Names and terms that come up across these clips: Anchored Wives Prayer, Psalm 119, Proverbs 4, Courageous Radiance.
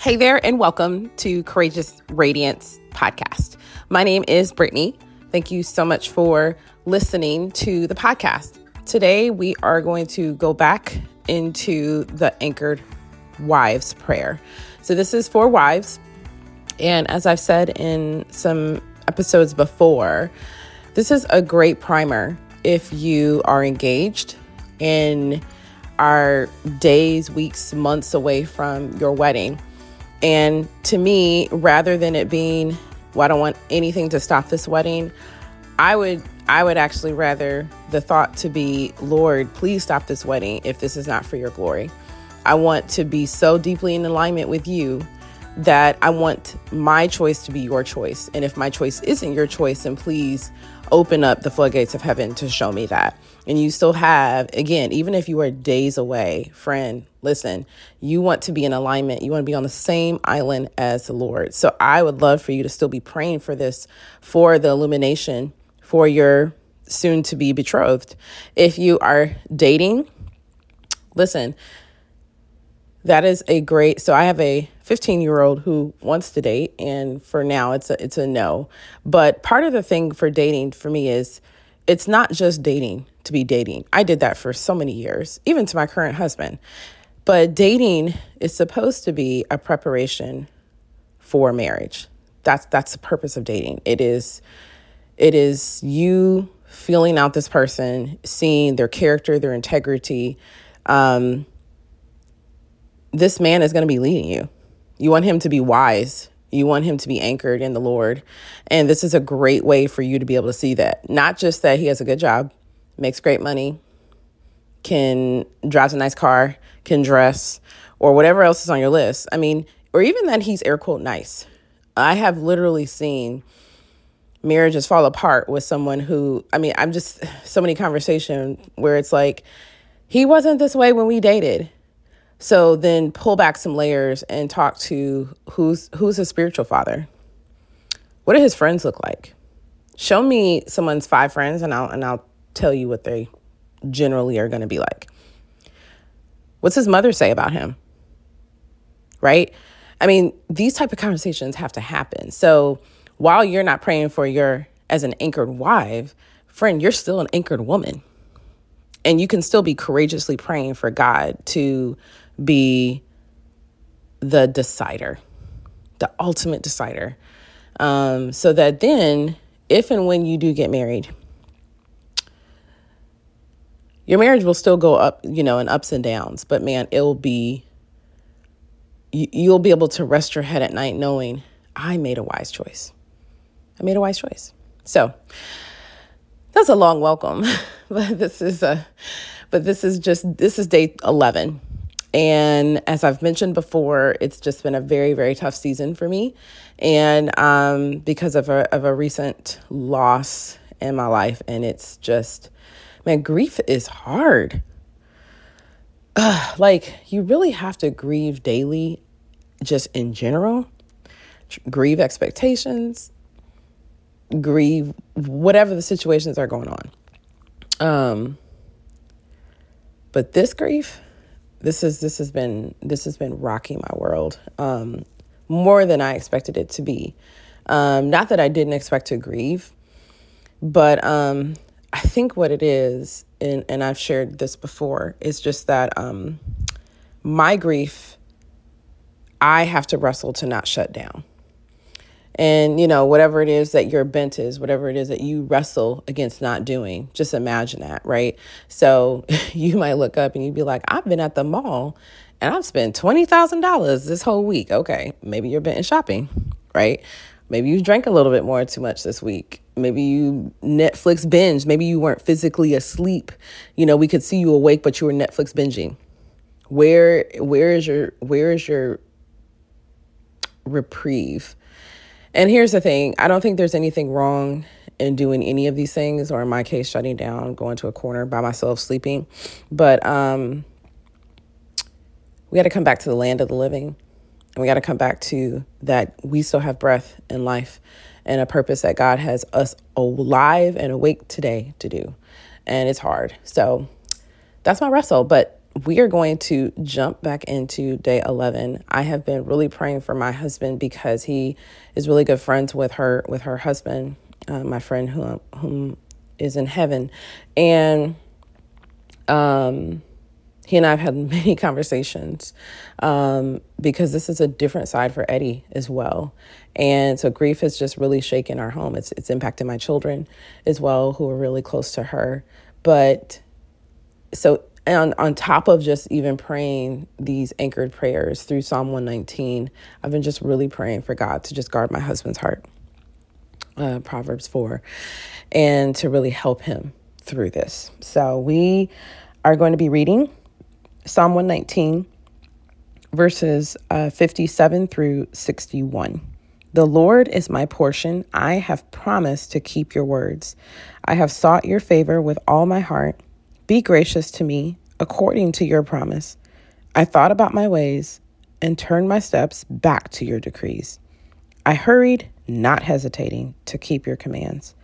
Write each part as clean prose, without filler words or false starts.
Hey there, and welcome to Courageous Radiance podcast. My name is Brittany. Thank you so much for listening to the podcast. Today, we are going to go back into the Anchored Wives Prayer. So this is for wives. And as I've said in some episodes before, this is a great primer if you are engaged and are days, weeks, months away from your wedding. And to me, rather than it being, well, I don't want anything to stop this wedding, I would actually rather the thought to be, Lord, please stop this wedding if this is not for your glory. I want to be so deeply in alignment with you that I want my choice to be your choice. And if my choice isn't your choice, then please open up the floodgates of heaven to show me that. And you still have, again, even if you are days away, friend, listen, you want to be in alignment. You want to be on the same island as the Lord. So I would love for you to still be praying for this, for the illumination, for your soon to be betrothed. If you are dating, listen, that is a great, so I have a 15-year-old who wants to date, and for now it's a no. But part of the thing for dating for me is it's not just dating to be dating. I did that for so many years, even to my current husband. But dating is supposed to be a preparation for marriage. That's the purpose of dating. It is you feeling out this person, seeing their character, their integrity. This man is going to be leading you. You want him to be wise. You want him to be anchored in the Lord. And this is a great way for you to be able to see that. Not just that he has a good job, makes great money, drives a nice car, can dress, or whatever else is on your list. I mean, or even that he's air quote nice. I have literally seen marriages fall apart with someone who, I mean, I'm just so many conversations where it's like, he wasn't this way when we dated. So then pull back some layers and talk to who's his spiritual father. What do his friends look like? Show me someone's 5 friends and I'll tell you what they generally are going to be like. What's his mother say about him? Right? I mean, these type of conversations have to happen. So while you're not praying for as an anchored wife, friend, you're still an anchored woman. And you can still be courageously praying for God to be the decider, the ultimate decider. So that then, if and when you do get married, your marriage will still go up, in ups and downs. But man, it'll be, you'll be able to rest your head at night knowing I made a wise choice. So that's a long welcome. But this is day 11. And as I've mentioned before, it's just been a very, very tough season for me. And because of a recent loss in my life, and it's just, man, grief is hard. Like you really have to grieve daily, just in general, grieve expectations, grieve whatever the situations are going on. But this grief, this has been rocking my world, more than I expected it to be. Not that I didn't expect to grieve, but, I think what it is, and I've shared this before, is just that, my grief, I have to wrestle to not shut down. And, whatever it is that your bent is, whatever it is that you wrestle against not doing, just imagine that, right? So you might look up and you'd be like, I've been at the mall and I've spent $20,000 this whole week. Okay, maybe you're bent in shopping, right? Maybe you drank a little bit more too much this week. Maybe you Netflix binged. Maybe you weren't physically asleep. We could see you awake, but you were Netflix binging. Where is your reprieve? And here's the thing. I don't think there's anything wrong in doing any of these things, or in my case, shutting down, going to a corner by myself, sleeping. But we got to come back to the land of the living. And we got to come back to that we still have breath and life and a purpose that God has us alive and awake today to do. And it's hard. So that's my wrestle. But We are going to jump back into day 11. I have been really praying for my husband because he is really good friends with her husband, my friend whom is in heaven. And he and I have had many conversations because this is a different side for Eddie as well. And so grief has just really shaken our home. It's impacted my children as well, who are really close to her. But so on top of just even praying these anchored prayers through Psalm 119, I've been just really praying for God to just guard my husband's heart, Proverbs 4, and to really help him through this. So we are going to be reading Psalm 119, verses 57 through 61. The Lord is my portion. I have promised to keep your words. I have sought your favor with all my heart. Be gracious to me according to your promise. I thought about my ways and turned my steps back to your decrees. I hurried, not hesitating, to keep your commands,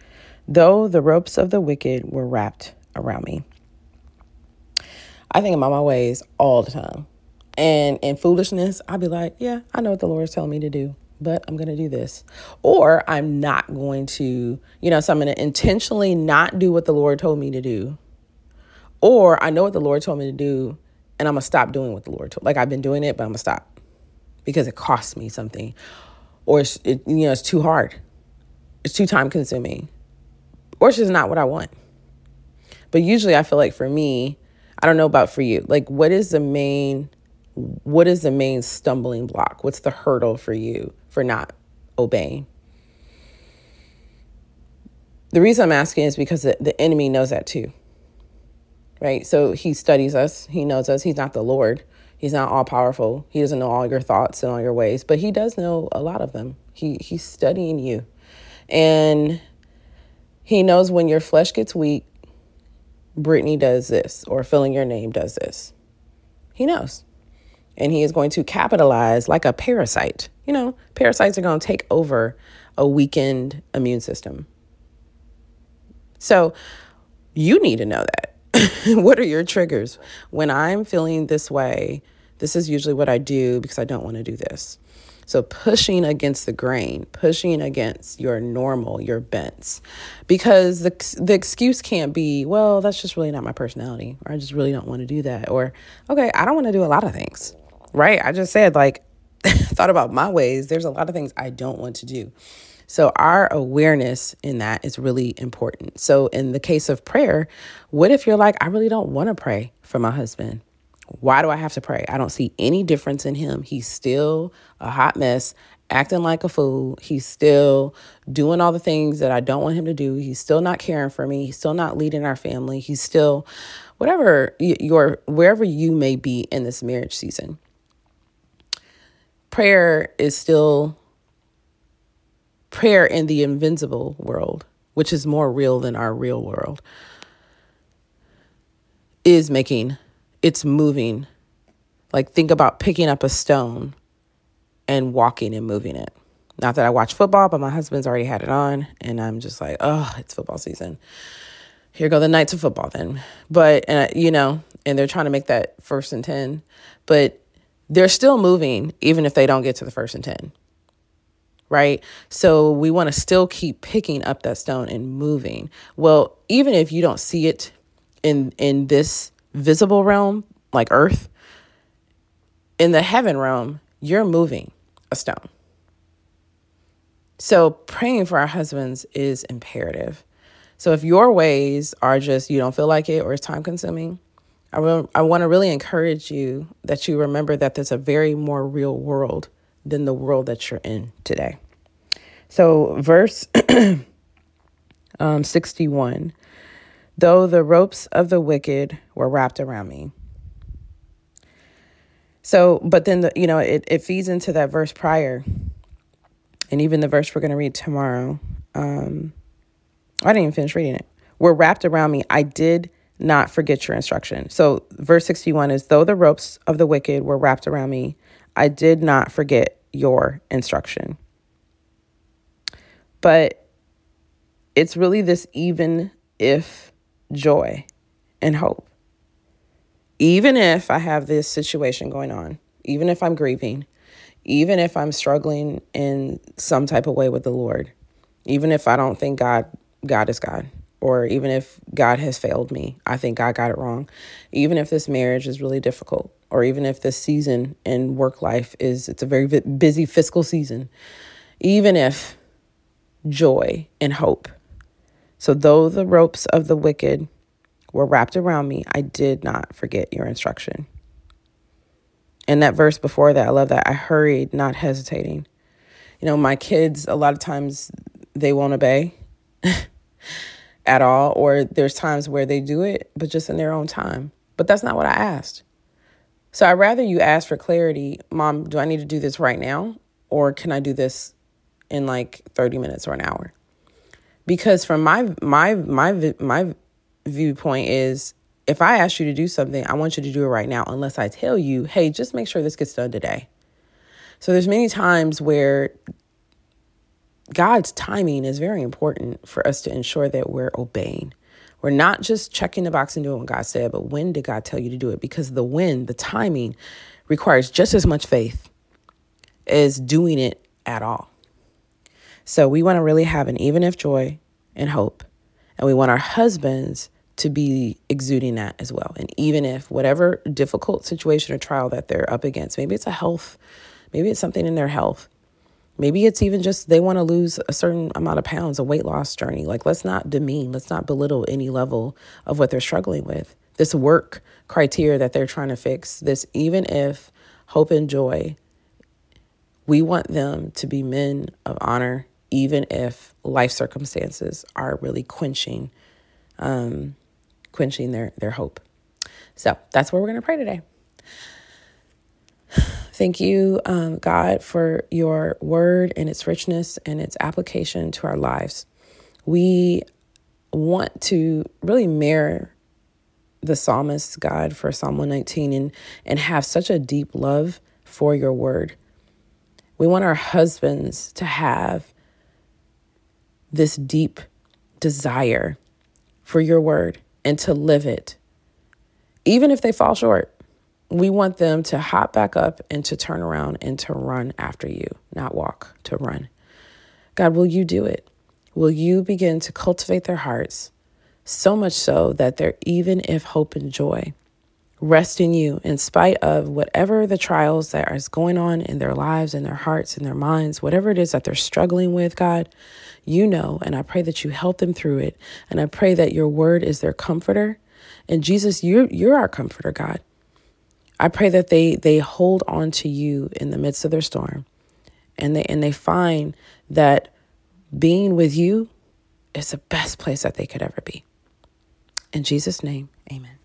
though the ropes of the wicked were wrapped around me. I think about my ways all the time. And in foolishness, I'll be like, yeah, I know what the Lord's telling me to do, but I'm going to do this. Or I'm not going to, so I'm going to intentionally not do what the Lord told me to do. Or I know what the Lord told me to do, and I'm going to stop doing what the Lord told me. Like, I've been doing it, but I'm going to stop because it costs me something. Or, it's too hard. It's too time-consuming. Or it's just not what I want. But usually I feel like for me, I don't know about for you, like, what is the main stumbling block? What's the hurdle for you for not obeying? The reason I'm asking is because the enemy knows that too. Right? So he studies us. He knows us. He's not the Lord. He's not all powerful. He doesn't know all your thoughts and all your ways, but he does know a lot of them. He's studying you. And he knows when your flesh gets weak, Brittany does this, or filling your name does this. He knows. And he is going to capitalize like a parasite. Parasites are going to take over a weakened immune system. So you need to know that. What are your triggers? When I'm feeling this way, this is usually what I do because I don't want to do this. So pushing against the grain, pushing against your normal, your bents, because the excuse can't be, well, that's just really not my personality, or I just really don't want to do that, or, okay, I don't want to do a lot of things, right? I just said, like, thought about my ways. There's a lot of things I don't want to do. So our awareness in that is really important. So in the case of prayer, what if you're like, I really don't want to pray for my husband? Why do I have to pray? I don't see any difference in him. He's still a hot mess, acting like a fool. He's still doing all the things that I don't want him to do. He's still not caring for me. He's still not leading our family. He's still whatever wherever you may be in this marriage season. Prayer is still prayer in the invisible world, which is more real than our real world, is making, it's moving. Like, think about picking up a stone and walking and moving it. Not that I watch football, but my husband's already had it on, and I'm just like, oh, it's football season. Here go the nights of football then. But, and they're trying to make that 1st and 10, but they're still moving even if they don't get to the 1st and 10. Right? So we want to still keep picking up that stone and moving. Well, even if you don't see it in this visible realm, like earth, in the heaven realm, you're moving a stone. So praying for our husbands is imperative. So if your ways are just, you don't feel like it, or it's time consuming, I want to really encourage you that you remember that there's a very more real world than the world that you're in today. So verse 61, though the ropes of the wicked were wrapped around me. So, but then, it feeds into that verse prior. And even the verse we're going to read tomorrow. I didn't even finish reading it. Were wrapped around me. I did not forget your instruction. So verse 61 is, though the ropes of the wicked were wrapped around me, I did not forget your instruction. But it's really this even if joy and hope. even if I have this situation going on, even if I'm grieving, even if I'm struggling in some type of way with the Lord, even if I don't think God is God, or even if God has failed me, I think I got it wrong, even if this marriage is really difficult, or even if this season in work life it's a very busy fiscal season, even if joy and hope. So though the ropes of the wicked were wrapped around me, I did not forget your instruction. And that verse before that, I love that. I hurried, not hesitating. You know, my kids, a lot of times they won't obey at all, or there's times where they do it, but just in their own time. But that's not what I asked. So I'd rather you ask for clarity. Mom, do I need to do this right now? Or can I do this in like 30 minutes or an hour? Because from my viewpoint is, if I ask you to do something, I want you to do it right now, unless I tell you, hey, just make sure this gets done today. So there's many times where God's timing is very important for us to ensure that we're obeying. We're not just checking the box and doing what God said, but when did God tell you to do it? Because the timing requires just as much faith as doing it at all. So we want to really have an even if joy and hope, and we want our husbands to be exuding that as well. And even if whatever difficult situation or trial that they're up against, maybe it's a health, maybe it's something in their health, maybe it's even just they want to lose a certain amount of pounds, a weight loss journey. Like, let's not belittle any level of what they're struggling with. This work criteria that they're trying to fix, this even if, hope and joy, we want them to be men of honor, even if life circumstances are really quenching their hope. So that's where we're going to pray today. Thank you, God, for your word and its richness and its application to our lives. We want to really mirror the psalmist, God, for Psalm 119 and have such a deep love for your word. We want our husbands to have this deep desire for your word and to live it. Even if they fall short, we want them to hop back up and to turn around and to run after you, not walk, to run. God, will you do it? Will you begin to cultivate their hearts so much so that they're even if hope and joy rest in you in spite of whatever the trials that are going on in their lives, in their hearts, in their minds, whatever it is that they're struggling with, God, you know, and I pray that you help them through it. And I pray that your word is their comforter. And Jesus, you're our comforter, God. I pray that they hold on to you in the midst of their storm, and they find that being with you is the best place that they could ever be. In Jesus' name, amen.